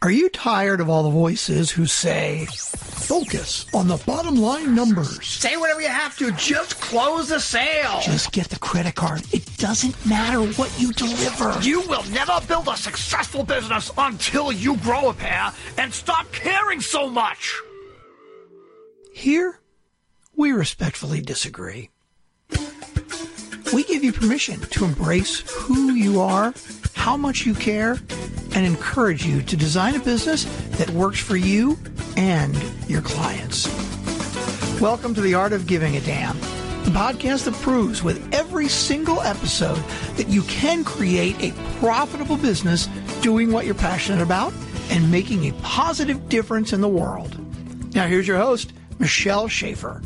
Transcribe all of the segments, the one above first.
Are you tired of all the voices who say, focus on the bottom line numbers? Say whatever you have to. Just close the sale. Just get the credit card. It doesn't matter what you deliver. You will never build a successful business until you grow a pair and stop caring so much. Here, we respectfully disagree. We give you permission to embrace who you are, how much you care, and encourage you to design a business that works for you and your clients. Welcome to the Art of Giving a Damn, the podcast that proves with every single episode that you can create a profitable business doing what you're passionate about and making a positive difference in the world. Now here's your host, Michelle Schaefer.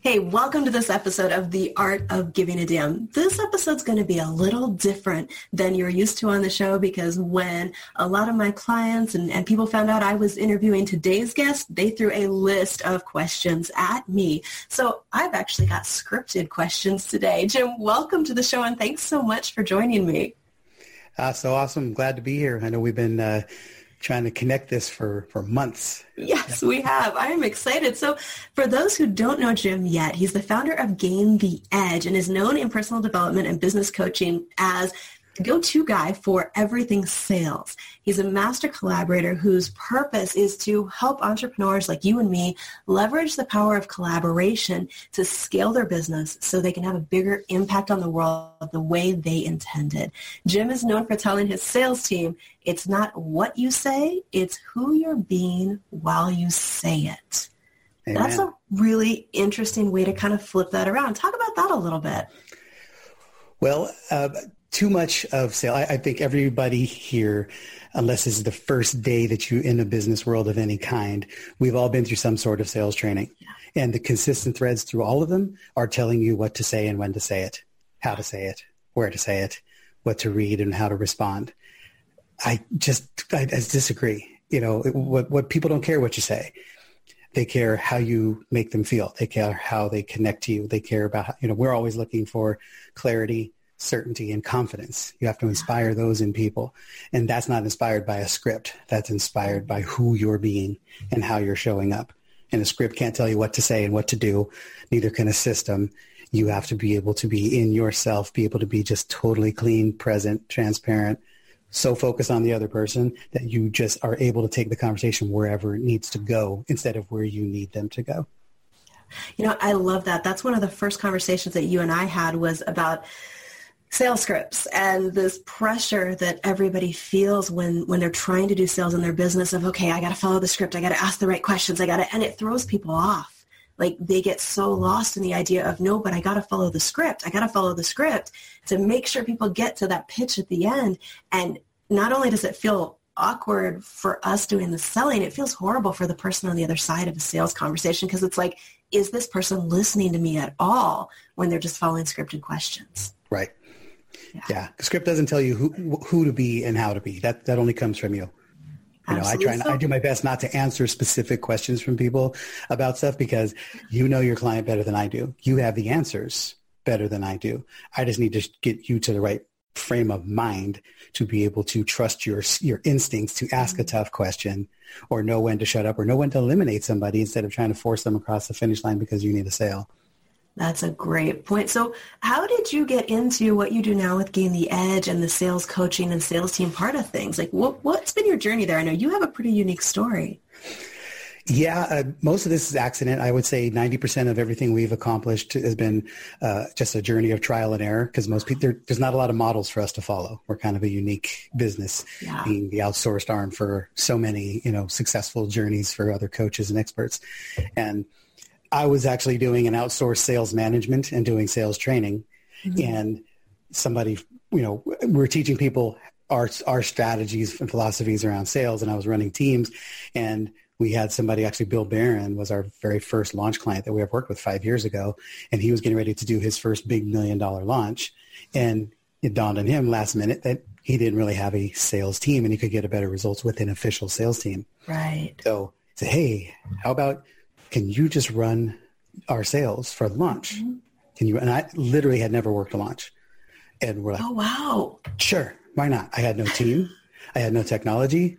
Hey, welcome to this episode of The Art of Giving a Damn. This episode's going to be a little different than you're used to on the show because when a lot of my clients and people found out I was interviewing today's guest, they threw a list of questions at me. So I've actually got scripted questions today. Jim, welcome to the show and thanks so much for joining me. So awesome. Glad to be here. I know we've been trying to connect this for months. Yes, we have. I am excited. So for those who don't know Jim yet, he's the founder of Gain the Edge and is known in personal development and business coaching as the go-to guy for everything sales. He's a master collaborator whose purpose is to help entrepreneurs like you and me leverage the power of collaboration to scale their business so they can have a bigger impact on the world the way they intended. Jim is known for telling his sales team, it's not what you say, it's who you're being while you say it. Amen. That's a really interesting way to kind of flip that around. Talk about that a little bit. Well, too much of sale. I think everybody here, unless it's the first day that you're in the business world of any kind, we've all been through some sort of sales training. Yeah. And the consistent threads through all of them are telling you what to say and when to say it, how to say it, where to say it, what to read and how to respond. I disagree. You know, what people don't care what you say. They care how you make them feel. They care how they connect to you. They care about, how, you know, we're always looking for clarity, certainty and confidence. You have to inspire those in people. And that's not inspired by a script. That's inspired by who you're being and how you're showing up. And a script can't tell you what to say and what to do. Neither can a system. You have to be able to be in yourself, be able to be just totally clean, present, transparent, so focused on the other person that you just are able to take the conversation wherever it needs to go instead of where you need them to go. You know, I love that. That's one of the first conversations that you and I had was about sales scripts and this pressure that everybody feels when they're trying to do sales in their business of, okay, I got to follow the script. I got to ask the right questions. And it throws people off. Like they get so lost in the idea of, no, but I got to follow the script. I got to follow the script to make sure people get to that pitch at the end. And not only does it feel awkward for us doing the selling, it feels horrible for the person on the other side of a sales conversation because it's like, is this person listening to me at all when they're just following scripted questions? Right. Yeah. The script doesn't tell you who to be and how to be. That only comes from you. You know, I do my best not to answer specific questions from people about stuff because you know your client better than I do. You have the answers better than I do. I just need to get you to the right frame of mind to be able to trust your instincts to ask a tough question or know when to shut up or know when to eliminate somebody instead of trying to force them across the finish line because you need a sale. That's a great point. So how did you get into what you do now with Gain the Edge and the sales coaching and sales team part of things? Like what's been your journey there? I know you have a pretty unique story. Yeah. Most of this is accident. I would say 90% of everything we've accomplished has been just a journey of trial and error because most people, there's not a lot of models for us to follow. We're kind of a unique business, being the outsourced arm for so many, you know, successful journeys for other coaches and experts. And I was actually doing an outsourced sales management and doing sales training and somebody, you know, we're teaching people our strategies and philosophies around sales. And I was running teams and we had somebody, actually Bill Barron was our very first launch client that we have worked with 5 years ago. And he was getting ready to do his first big $1 million launch. And it dawned on him last minute that he didn't really have a sales team and he could get a better results with an official sales team. Right. So I said, hey, how about, can you just run our sales for launch? Can you? And I literally had never worked a launch. And we're like, oh, wow. Sure. Why not? I had no team. I had no technology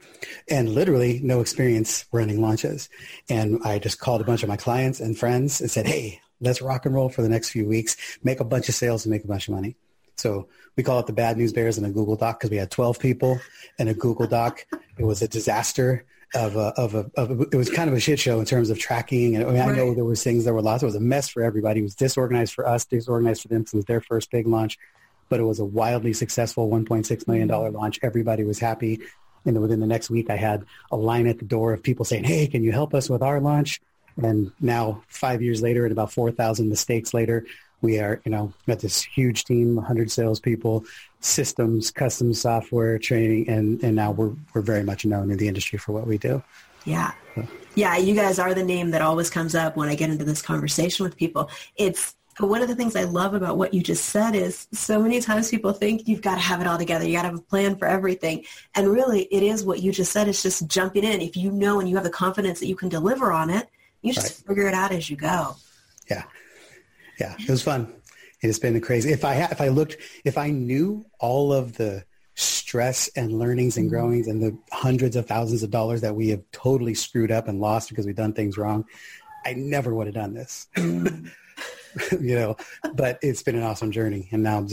and literally no experience running launches. And I just called a bunch of my clients and friends and said, hey, let's rock and roll for the next few weeks, make a bunch of sales and make a bunch of money. So we call it the Bad News Bears in a Google Doc because we had 12 people in a Google Doc. It was a disaster of a it was kind of a shit show in terms of tracking. And I mean, right. I know there was things, there were lots. It was a mess for everybody. It was disorganized for us, disorganized for them because it was their first big launch. But it was a wildly successful $1.6 million launch. Everybody was happy. And then within the next week, I had a line at the door of people saying, hey, can you help us with our launch? And now 5 years later and about 4,000 mistakes later, we are, you know, got this huge team, 100 salespeople, systems, custom software, training, and now we're very much known in the industry for what we do. Yeah. So. Yeah, you guys are the name that always comes up when I get into this conversation with people. It's one of the things I love about what you just said is so many times people think you've got to have it all together. You got to have a plan for everything. And really it is what you just said. It's just jumping in. If you know and you have the confidence that you can deliver on it, you just right. figure it out as you go. Yeah. Yeah. It was fun. It has been crazy. If I knew all of the stress and learnings and growings and the hundreds of thousands of dollars that we have totally screwed up and lost because we've done things wrong, I never would have done this. You know, but it's been an awesome journey. And now I'm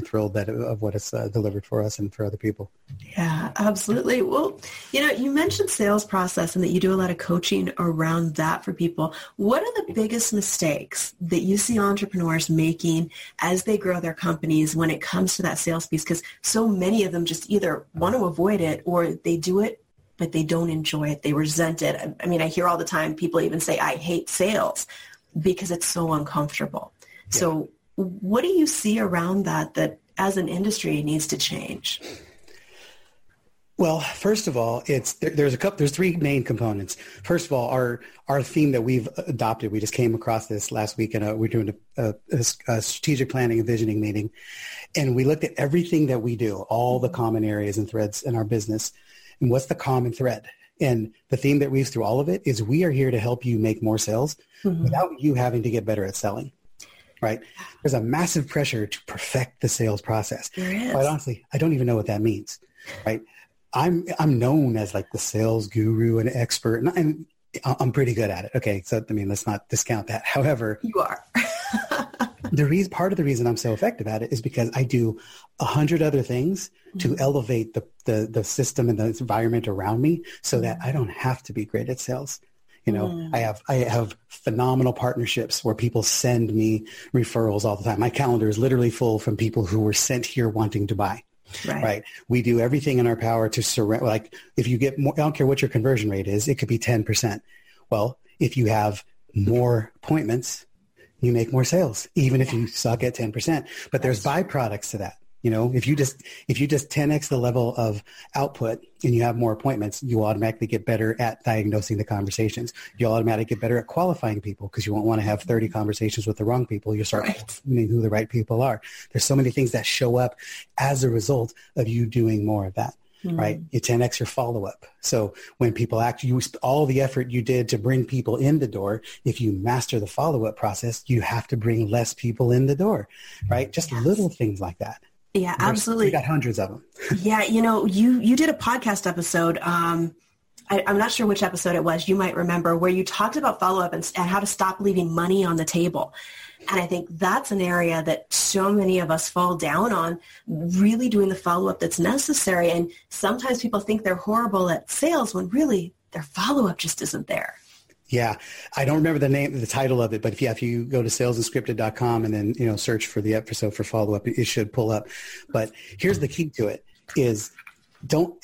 thrilled of what it's delivered for us and for other people. Yeah, absolutely. Well, you know, you mentioned sales process and that you do a lot of coaching around that for people. What are the biggest mistakes that you see entrepreneurs making as they grow their companies when it comes to that sales piece? Because so many of them just either want to avoid it or they do it, but they don't enjoy it. They resent it. I mean, I hear all the time people even say, I hate sales, because it's so uncomfortable. Yeah. So what do you see around that as an industry needs to change? Well, first of all, there's three main components. First of all, our theme that we've adopted, we just came across this last week and we're doing a strategic planning and visioning meeting. And we looked at everything that we do, all the common areas and threads in our business. And what's the common thread? And the theme that weaves through all of it is we are here to help you make more sales mm-hmm. without you having to get better at selling, right? There's a massive pressure to perfect the sales process. There is. Quite honestly, I don't even know what that means, right? I'm known as like the sales guru and expert, and I'm pretty good at it. Okay, so I mean, let's not discount that. However, you are. Part of the reason I'm so effective at it is because I do 100 other things to elevate the system and the environment around me so that I don't have to be great at sales. You know, I have phenomenal partnerships where people send me referrals all the time. My calendar is literally full from people who were sent here wanting to buy. Right. We do everything in our power to surrender. Like if you get more, I don't care what your conversion rate is, it could be 10%. Well, if you have more appointments, you make more sales, even if you suck at 10%. But there's byproducts to that. You know, if you just 10x the level of output and you have more appointments, you automatically get better at diagnosing the conversations. You'll automatically get better at qualifying people because you won't want to have 30 conversations with the wrong people. You start determining who the right people are. There's so many things that show up as a result of you doing more of that. Right? You 10x your follow-up. So when people all the effort you did to bring people in the door, if you master the follow-up process, you have to bring less people in the door, right? Just little things like that. Yeah, absolutely. We got hundreds of them. Yeah. You know, you did a podcast episode. I'm not sure which episode it was. You might remember where you talked about follow-up and how to stop leaving money on the table. And I think that's an area that so many of us fall down on, really doing the follow-up that's necessary. And sometimes people think they're horrible at sales when really their follow-up just isn't there. Yeah. I don't remember the title of it, but if you go to salesunscripted.com and then, you know, search for the episode for follow-up, it should pull up. But here's the key to it is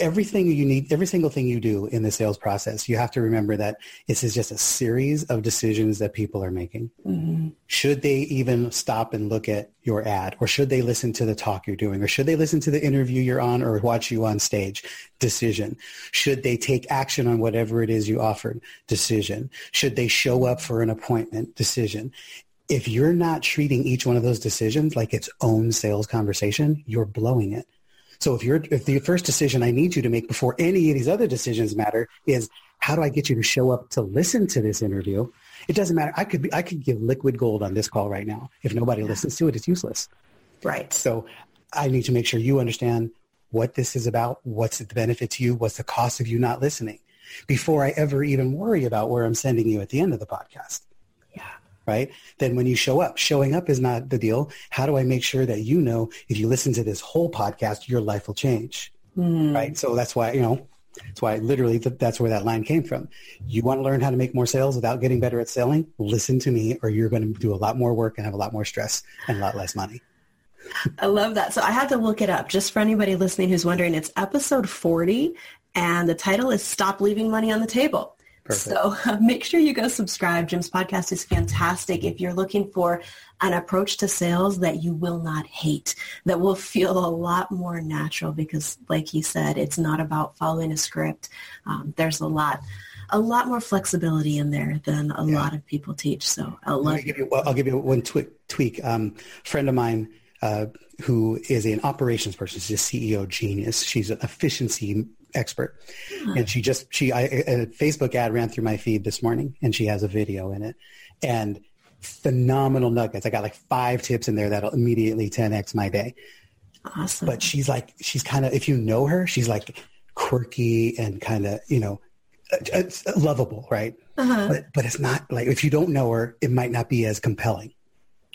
every single thing you do in the sales process, you have to remember that this is just a series of decisions that people are making. Mm-hmm. Should they even stop and look at your ad, or should they listen to the talk you're doing, or should they listen to the interview you're on or watch you on stage? Decision. Should they take action on whatever it is you offered? Decision. Should they show up for an appointment? Decision. If you're not treating each one of those decisions like its own sales conversation, you're blowing it. So if the first decision I need you to make before any of these other decisions matter is how do I get you to show up to listen to this interview? It doesn't matter. I could give liquid gold on this call right now. If nobody listens to it, it's useless. Right. So I need to make sure you understand what this is about, what's the benefit to you, what's the cost of you not listening, before I ever even worry about where I'm sending you at the end of the podcast. Yeah. Right? Then when you show up, showing up is not the deal. How do I make sure that you know if you listen to this whole podcast, your life will change? Mm. Right? So that's why, that's why literally that's where that line came from. You want to learn how to make more sales without getting better at selling? Listen to me, or you're going to do a lot more work and have a lot more stress and a lot less money. I love that. So I had to look it up just for anybody listening who's wondering. It's episode 40 and the title is Stop Leaving Money on the Table. Perfect. So make sure you go subscribe. Jim's podcast is fantastic. If you're looking for an approach to sales that you will not hate, that will feel a lot more natural because, like he said, it's not about following a script. There's a lot more flexibility in there than a lot of people teach. So I love it. I'll give you one tweak. A friend of mine who is an operations person, she's a CEO genius. She's an efficiency expert. And a Facebook ad ran through my feed this morning, and she has a video in it and phenomenal nuggets. I got like 5 tips in there that'll immediately 10x my day. Awesome. But she's kind of, if you know her, she's like quirky and kind of, lovable. Right. Uh-huh. But it's not like, if you don't know her, it might not be as compelling.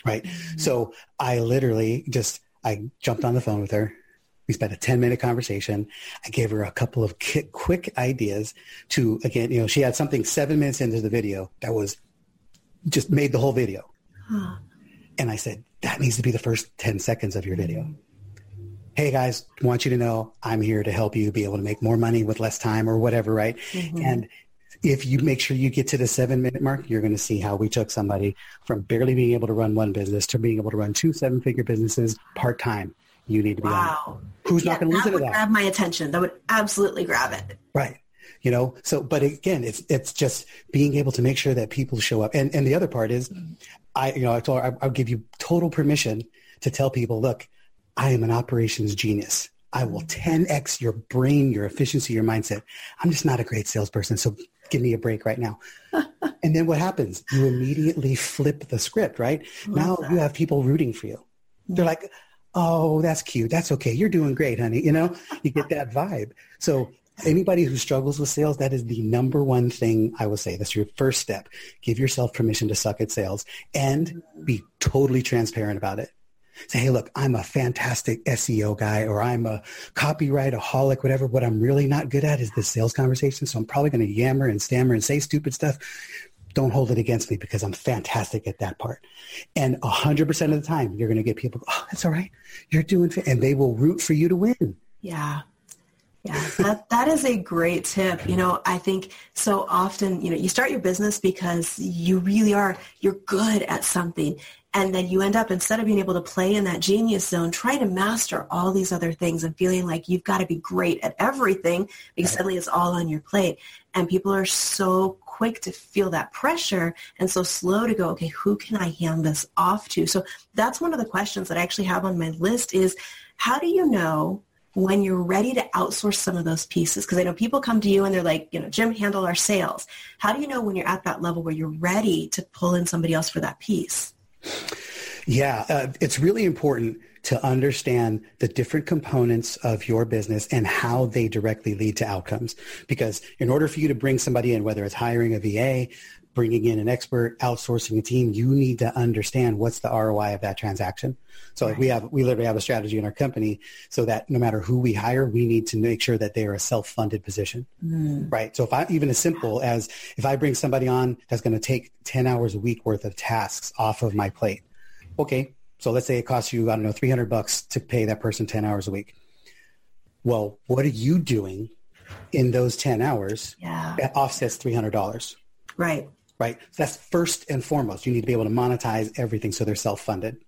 Right. Mm-hmm. So I jumped on the phone with her. We spent a 10-minute conversation. I gave her a couple of quick ideas to, again, she had something 7 minutes into the video that was just made the whole video. Huh. And I said, that needs to be the first 10 seconds of your video. Hey guys, I want you to know I'm here to help you be able to make more money with less time or whatever. Right. Mm-hmm. And if you make sure you get to the 7-minute mark, you're going to see how we took somebody from barely being able to run one business to being able to run 2 7-figure businesses part-time. You need to be on. Who's not going to listen to that? That would grab my attention. That would absolutely grab it. Right. But again, it's just being able to make sure that people show up. And the other part is, I told her, I'll give you total permission to tell people, look, I am an operations genius. I will 10X your brain, your efficiency, your mindset. I'm just not a great salesperson. So give me a break right now. And then what happens? You immediately flip the script, right? Now you have people rooting for you. They're like, oh, that's cute. That's okay. You're doing great, honey. You get that vibe. So anybody who struggles with sales, that is the number one thing I will say. That's your first step. Give yourself permission to suck at sales and be totally transparent about it. Say, hey, look, I'm a fantastic SEO guy, or I'm a copywriteraholic, whatever. What I'm really not good at is this sales conversation. So I'm probably going to yammer and stammer and say stupid stuff. Don't hold it against me because I'm fantastic at that part. And 100% of the time, you're going to get people, oh, that's all right. You're doing it. And they will root for you to win. Yeah. Yeah. That is a great tip. I think so often, you start your business because you really are, you're good at something. And then you end up, instead of being able to play in that genius zone, trying to master all these other things and feeling like you've got to be great at everything because suddenly it's all on your plate. And people are so quick to feel that pressure and so slow to go, okay, who can I hand this off to? So that's one of the questions that I actually have on my list is, how do you know when you're ready to outsource some of those pieces? Because I know people come to you and they're like, Jim, handle our sales. How do you know when you're at that level where you're ready to pull in somebody else for that piece? Yeah, it's really important to understand the different components of your business and how they directly lead to outcomes. Because in order for you to bring somebody in, whether it's hiring a VA, bringing in an expert, outsourcing a team, you need to understand what's the ROI of that transaction. So like we literally have a strategy in our company so that no matter who we hire, we need to make sure that they are a self-funded position, right? So even as simple as if I bring somebody on that's going to take 10 hours a week worth of tasks off of my plate. Okay. So let's say it costs you, I don't know, $300 to pay that person 10 hours a week. Well, what are you doing in those 10 hours that offsets $300? Right. So that's first and foremost. You need to be able to monetize everything so they're self-funded.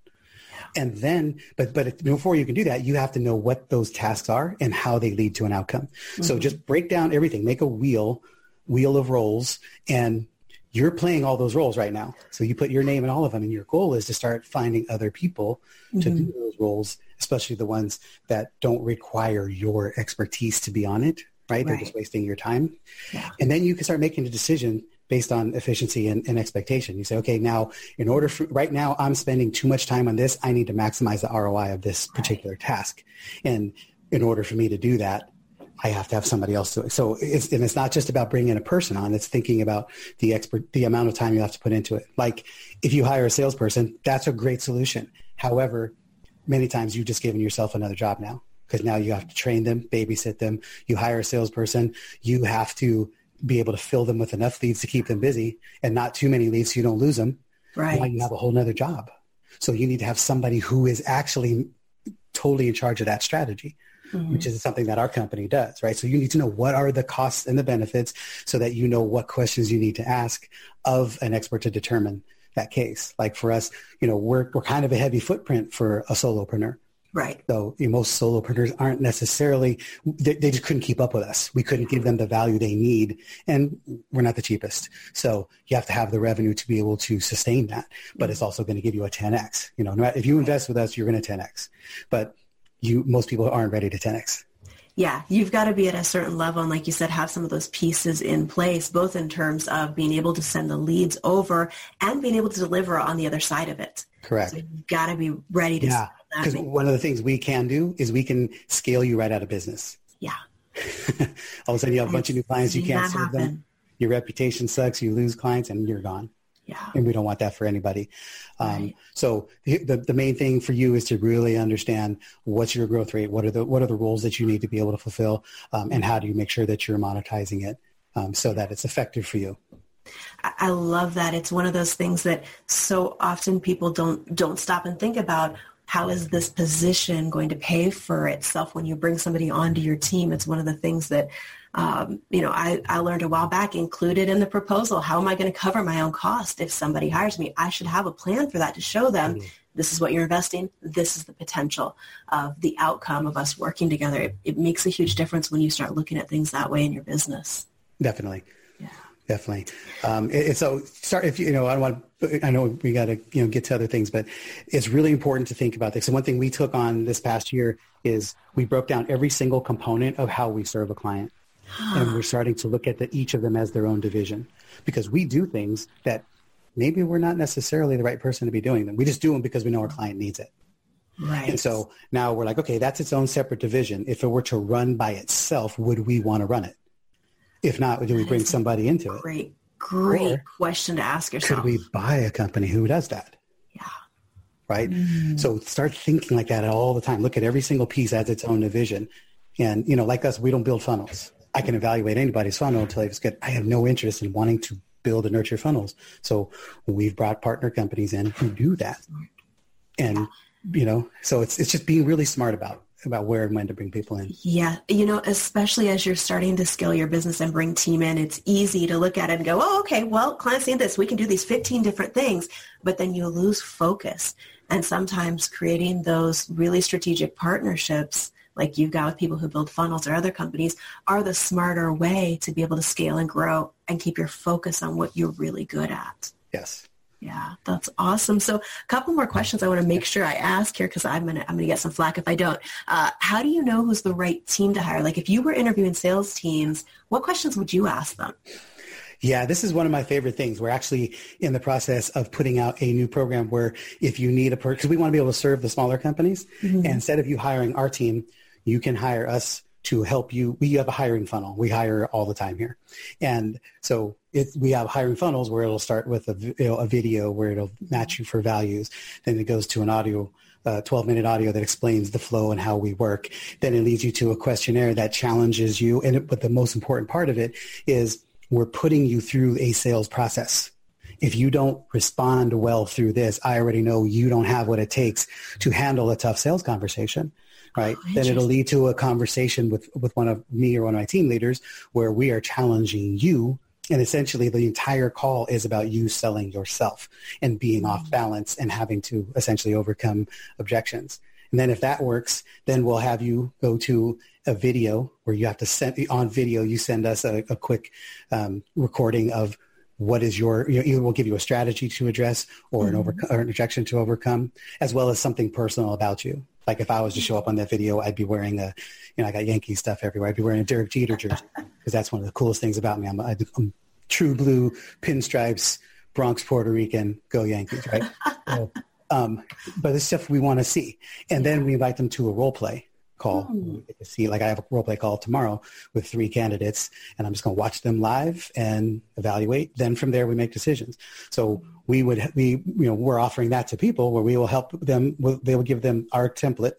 And then, but before you can do that, you have to know what those tasks are and how they lead to an outcome. Mm-hmm. So just break down everything, make a wheel of roles, and you're playing all those roles right now. So you put your name in all of them, and your goal is to start finding other people to do those roles, especially the ones that don't require your expertise to be on it, right? They're just wasting your time. Yeah. And then you can start making a decision based on efficiency and expectation. You say, okay, now in order for right now, I'm spending too much time on this. I need to maximize the ROI of this particular task. And in order for me to do that, I have to have somebody else do it. So it's not just about bringing a person on. It's thinking about the amount of time you have to put into it. Like if you hire a salesperson, that's a great solution. However, many times you've just given yourself another job now, because now you have to train them, babysit them. You hire a salesperson, you have to be able to fill them with enough leads to keep them busy and not too many leads so you don't lose them. Right. Now you have a whole nother job. So you need to have somebody who is actually totally in charge of that strategy, mm-hmm. which is something that our company does, right? So you need to know what are the costs and the benefits so that you know what questions you need to ask of an expert to determine that case. Like for us, you know, we're kind of a heavy footprint for a solopreneur. Right. So most solopreneurs aren't necessarily, they just couldn't keep up with us. We couldn't give them the value they need, and we're not the cheapest. So you have to have the revenue to be able to sustain that, but it's also going to give you a 10X. You know, no matter, if you invest with us, you're going to 10X, but most people aren't ready to 10X. Yeah, you've got to be at a certain level and, like you said, have some of those pieces in place, both in terms of being able to send the leads over and being able to deliver on the other side of it. Correct. So you've got to be ready to sell that. Because one of the things we can do is we can scale you right out of business. Yeah. All of a sudden you have a bunch of new clients, you can't serve them. Your reputation sucks, you lose clients, and you're gone. Yeah. And we don't want that for anybody. Right. So the main thing for you is to really understand what's your growth rate, what are the roles that you need to be able to fulfill, and how do you make sure that you're monetizing it so that it's effective for you. I love that. It's one of those things that so often people don't stop and think about. How is this position going to pay for itself when you bring somebody onto your team? It's one of the things that, I learned a while back, included in the proposal. How am I going to cover my own cost if somebody hires me? I should have a plan for that to show them this is what you're investing. This is the potential of the outcome of us working together. It makes a huge difference when you start looking at things that way in your business. Definitely. Yeah. Definitely. I know we got to get to other things, but it's really important to think about this. And one thing we took on this past year is we broke down every single component of how we serve a client, and we're starting to look at each of them as their own division, because we do things that maybe we're not necessarily the right person to be doing them. We just do them because we know our client needs it. Right. And so now we're like, okay, that's its own separate division. If it were to run by itself, would we want to run it? If not, do we bring somebody into it? Great question to ask yourself. Could we buy a company who does that? Yeah. Right? Mm. So start thinking like that all the time. Look at every single piece as its own division. And, like us, we don't build funnels. I can evaluate anybody's funnel until it's good. I have no interest in wanting to build and nurture funnels. So we've brought partner companies in who do that. And, so it's just being really smart about where and when to bring people in. Yeah. Especially as you're starting to scale your business and bring team in, it's easy to look at it and go, oh, okay, well, clients need this. We can do these 15 different things, but then you lose focus. And sometimes creating those really strategic partnerships like you've got with people who build funnels or other companies are the smarter way to be able to scale and grow and keep your focus on what you're really good at. Yes. Yeah, that's awesome. So a couple more questions I want to make sure I ask here, because I'm gonna get some flack if I don't. How do you know who's the right team to hire? Like if you were interviewing sales teams, what questions would you ask them? Yeah, this is one of my favorite things. We're actually in the process of putting out a new program where if you need because we want to be able to serve the smaller companies. Mm-hmm. And instead of you hiring our team, you can hire us to help you. We have a hiring funnel. We hire all the time here. And so we have hiring funnels where it'll start with a video where it'll match you for values. Then it goes to an audio, 12-minute audio that explains the flow and how we work. Then it leads you to a questionnaire that challenges you. But the most important part of it is we're putting you through a sales process. If you don't respond well through this, I already know you don't have what it takes to handle a tough sales conversation. Right. Oh, then it'll lead to a conversation with one of my team leaders where we are challenging you. And essentially the entire call is about you selling yourself and being off balance and having to essentially overcome objections. And then if that works, then we'll have you go to a video where you have to you send us a quick recording of what is either we'll give you a strategy to address or an objection to overcome, as well as something personal about you. Like if I was to show up on that video, I'd be wearing I got Yankee stuff everywhere. I'd be wearing a Derek Jeter jersey because that's one of the coolest things about me. I'm true blue, pinstripes, Bronx, Puerto Rican, go Yankees, right? So, but it's stuff we want to see. And then we invite them to a role play. call. See, like I have a role play call tomorrow with 3 candidates, and I'm just going to watch them live and evaluate. Then from there, we make decisions. So we're offering that to people where we will help them. They will give them our template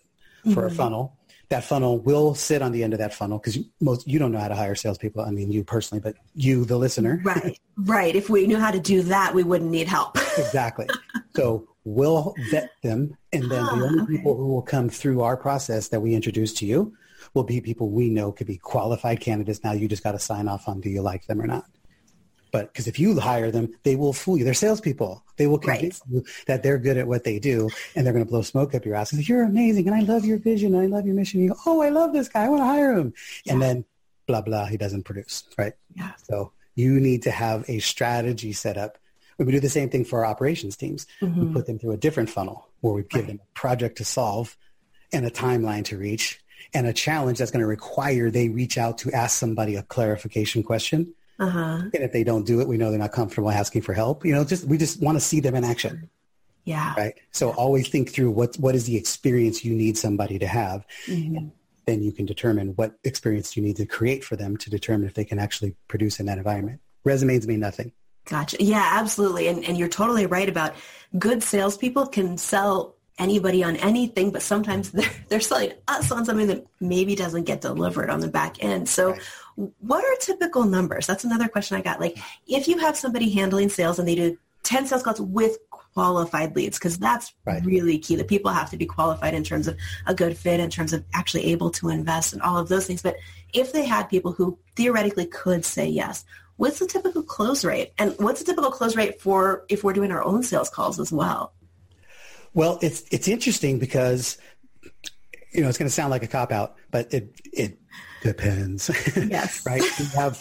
for a funnel. That funnel will sit on the end of that funnel because you don't know how to hire salespeople. I mean, you personally, but you, the listener. Right. If we knew how to do that, we wouldn't need help. Exactly. So we'll vet them. And then the only people who will come through our process that we introduce to you will be people we know could be qualified candidates. Now you just got to sign off on do you like them or not. But because if you hire them, they will fool you. They're salespeople. They will convince you that they're good at what they do, and they're going to blow smoke up your ass. You're amazing, and I love your vision, and I love your mission. And you go, oh, I love this guy. I want to hire him. Yeah. And then, blah, blah, he doesn't produce, right? Yeah. So you need to have a strategy set up. We do the same thing for our operations teams. Mm-hmm. We put them through a different funnel where we give them a project to solve and a timeline to reach and a challenge that's going to require they reach out to ask somebody a clarification question. And if they don't do it, we know they're not comfortable asking for help. You know, we just want to see them in action. Yeah. Right. So always think through what is the experience you need somebody to have. Mm-hmm. And then you can determine what experience you need to create for them to determine if they can actually produce in that environment. Resumes mean nothing. Gotcha. Yeah, absolutely. And you're totally right about good salespeople can sell anybody on anything, but sometimes they're selling us on something that maybe doesn't get delivered on the back end. So what are typical numbers? That's another question I got. Like if you have somebody handling sales and they do 10 sales calls with qualified leads, because that's really key, that people have to be qualified in terms of a good fit, in terms of actually able to invest and all of those things. But if they had people who theoretically could say yes, what's the typical close rate? And what's the typical close rate for if we're doing our own sales calls as well? Well, it's interesting because, you know, it's going to sound like a cop-out, but it depends. Yes. Right?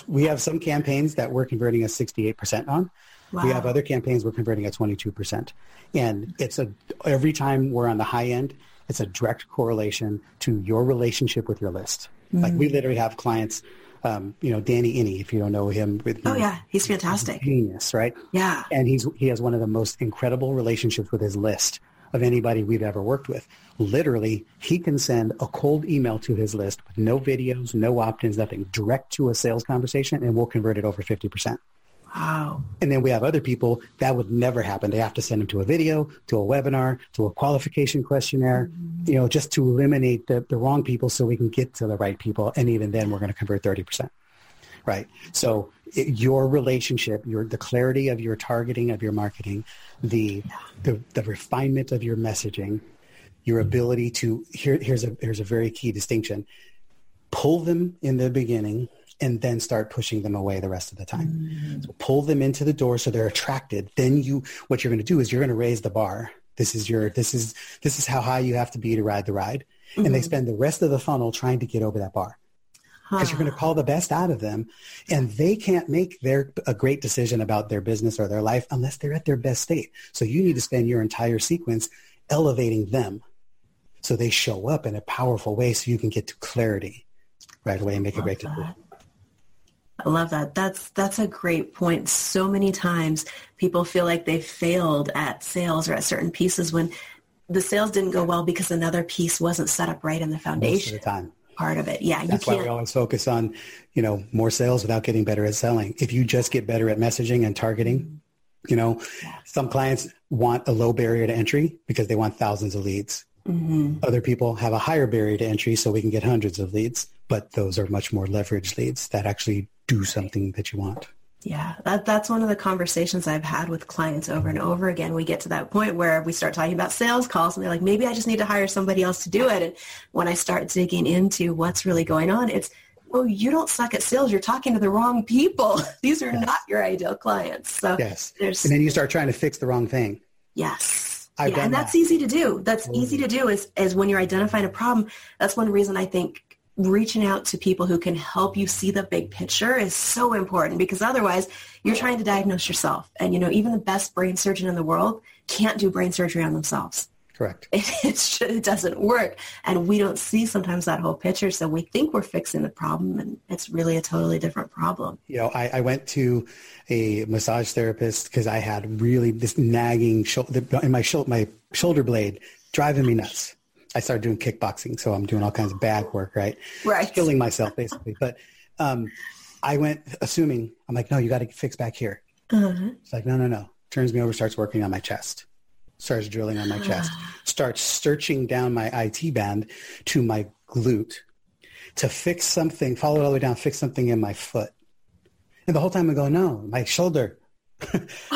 We have some campaigns that we're converting at 68% on. Wow. We have other campaigns we're converting at 22%. And every time we're on the high end, it's a direct correlation to your relationship with your list. Mm-hmm. Like we literally have clients, you know, Danny Iny, if you don't know him. He's fantastic. He's genius, right? Yeah. And he has one of the most incredible relationships with his list of anybody we've ever worked with. Literally, he can send a cold email to his list with no videos, no opt-ins, nothing, direct to a sales conversation, and we'll convert it over 50%. Wow. And then we have other people that would never happen. They have to send them to a video, to a webinar, to a qualification questionnaire, you know, just to eliminate the wrong people so we can get to the right people. And even then we're going to convert 30%. Right. So your relationship, the clarity of your targeting, of your marketing, the refinement of your messaging, your ability to, here's a very key distinction, pull them in the beginning and then start pushing them away the rest of the time. Mm. So pull them into the door so they're attracted. Then what you're going to do is you're going to raise the bar. This is how high you have to be to ride the ride. Mm-hmm. And they spend the rest of the funnel trying to get over that bar. Because you're going to call the best out of them, and they can't make a great decision about their business or their life unless they're at their best state. So you need to spend your entire sequence elevating them so they show up in a powerful way so you can get to clarity right away and make a great decision. I love that. That's a great point. So many times people feel like they failed at sales or at certain pieces when the sales didn't go well because another piece wasn't set up right in the foundation. Most of the time. Part of it. Yeah. That's why we always focus on, you know, more sales without getting better at selling. If you just get better at messaging and targeting, you know, some clients want a low barrier to entry because they want thousands of leads. Mm-hmm. Other people have a higher barrier to entry so we can get hundreds of leads, but those are much more leveraged leads that actually do something that you want. Yeah, that's one of the conversations I've had with clients over and over again. We get to that point where we start talking about sales calls and they're like, maybe I just need to hire somebody else to do it. And when I start digging into what's really going on, it's, well, you don't suck at sales. You're talking to the wrong people. These are not your ideal clients. So and then you start trying to fix the wrong thing. Yes. And that's easy to do. That's easy to do is when you're identifying a problem. That's one reason I think reaching out to people who can help you see the big picture is so important, because otherwise you're trying to diagnose yourself. And, you know, even the best brain surgeon in the world can't do brain surgery on themselves. Correct. It doesn't work. And we don't see sometimes that whole picture. So we think we're fixing the problem, and it's really a totally different problem. You know, I went to a massage therapist because I had really this nagging shoulder, my shoulder blade driving me nuts. I started doing kickboxing, so I'm doing all kinds of bad work, right? Right. Killing myself, basically. But I went assuming, I'm like, no, you got to fix back here. Mm-hmm. It's like, no. Turns me over, starts working on my chest. Starts drilling on my chest. Starts searching down my IT band to my glute to fix something, follow it all the way down, fix something in my foot. And the whole time I go, no, my shoulder,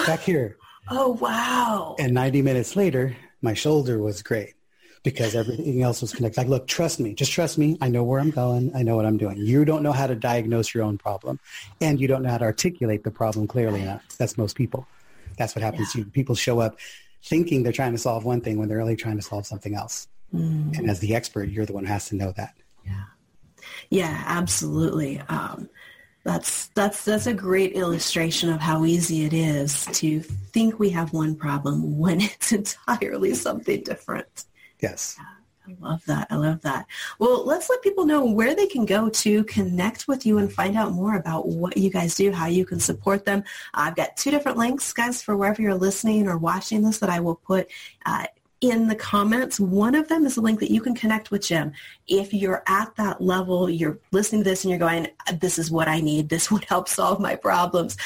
back here. Oh, wow. And 90 minutes later, my shoulder was great because everything else was connected. Like, look, trust me. Just trust me. I know where I'm going. I know what I'm doing. You don't know how to diagnose your own problem, and you don't know how to articulate the problem clearly enough. That's most people. That's what happens to you. People show up thinking they're trying to solve one thing when they're really trying to solve something else. Mm. And as the expert, you're the one who has to know that. Yeah. Yeah, absolutely. That's a great illustration of how easy it is to think we have one problem when it's entirely something different. Yes. I love that. Well, let's let people know where they can go to connect with you and find out more about what you guys do, how you can support them. I've got 2 different links, guys, for wherever you're listening or watching this that I will put in the comments. One of them is a link that you can connect with Jim. If you're at that level, you're listening to this and you're going, this is what I need. This would help solve my problems.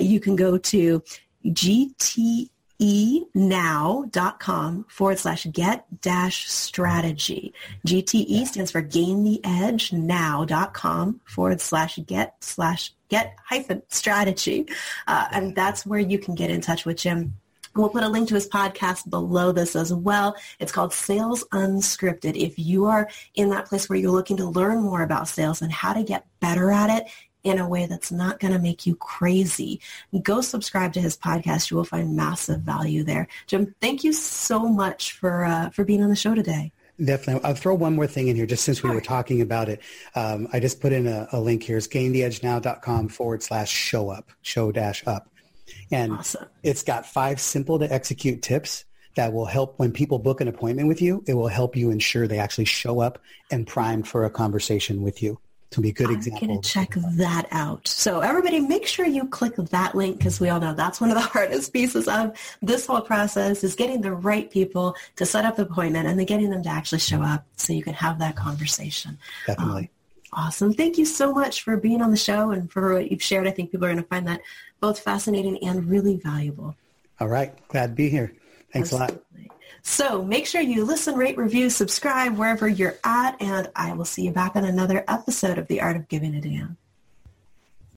You can go to gtenow.com/get-strategy. GTE stands for Gain the Edge, now.com/get-strategy. And that's where you can get in touch with Jim. We'll put a link to his podcast below this as well. It's called Sales Unscripted. If you are in that place where you're looking to learn more about sales and how to get better at it in a way that's not going to make you crazy, go subscribe to his podcast. You will find massive value there. Jim, thank you so much for being on the show today. Definitely. I'll throw one more thing in here just since we were talking about it. I just put in a link here. It's gaintheedgenow.com /show up, show-up. And It's got 5 simple to execute tips that will help when people book an appointment with you. It will help you ensure they actually show up and primed for a conversation with you. To be a good example. I'm going to check that out. So everybody, make sure you click that link because we all know that's one of the hardest pieces of this whole process is getting the right people to set up the appointment and then getting them to actually show up so you can have that conversation. Definitely. Awesome. Thank you so much for being on the show and for what you've shared. I think people are going to find that both fascinating and really valuable. All right. Glad to be here. Thanks a lot. So make sure you listen, rate, review, subscribe wherever you're at, and I will see you back on another episode of The Art of Giving a Damn.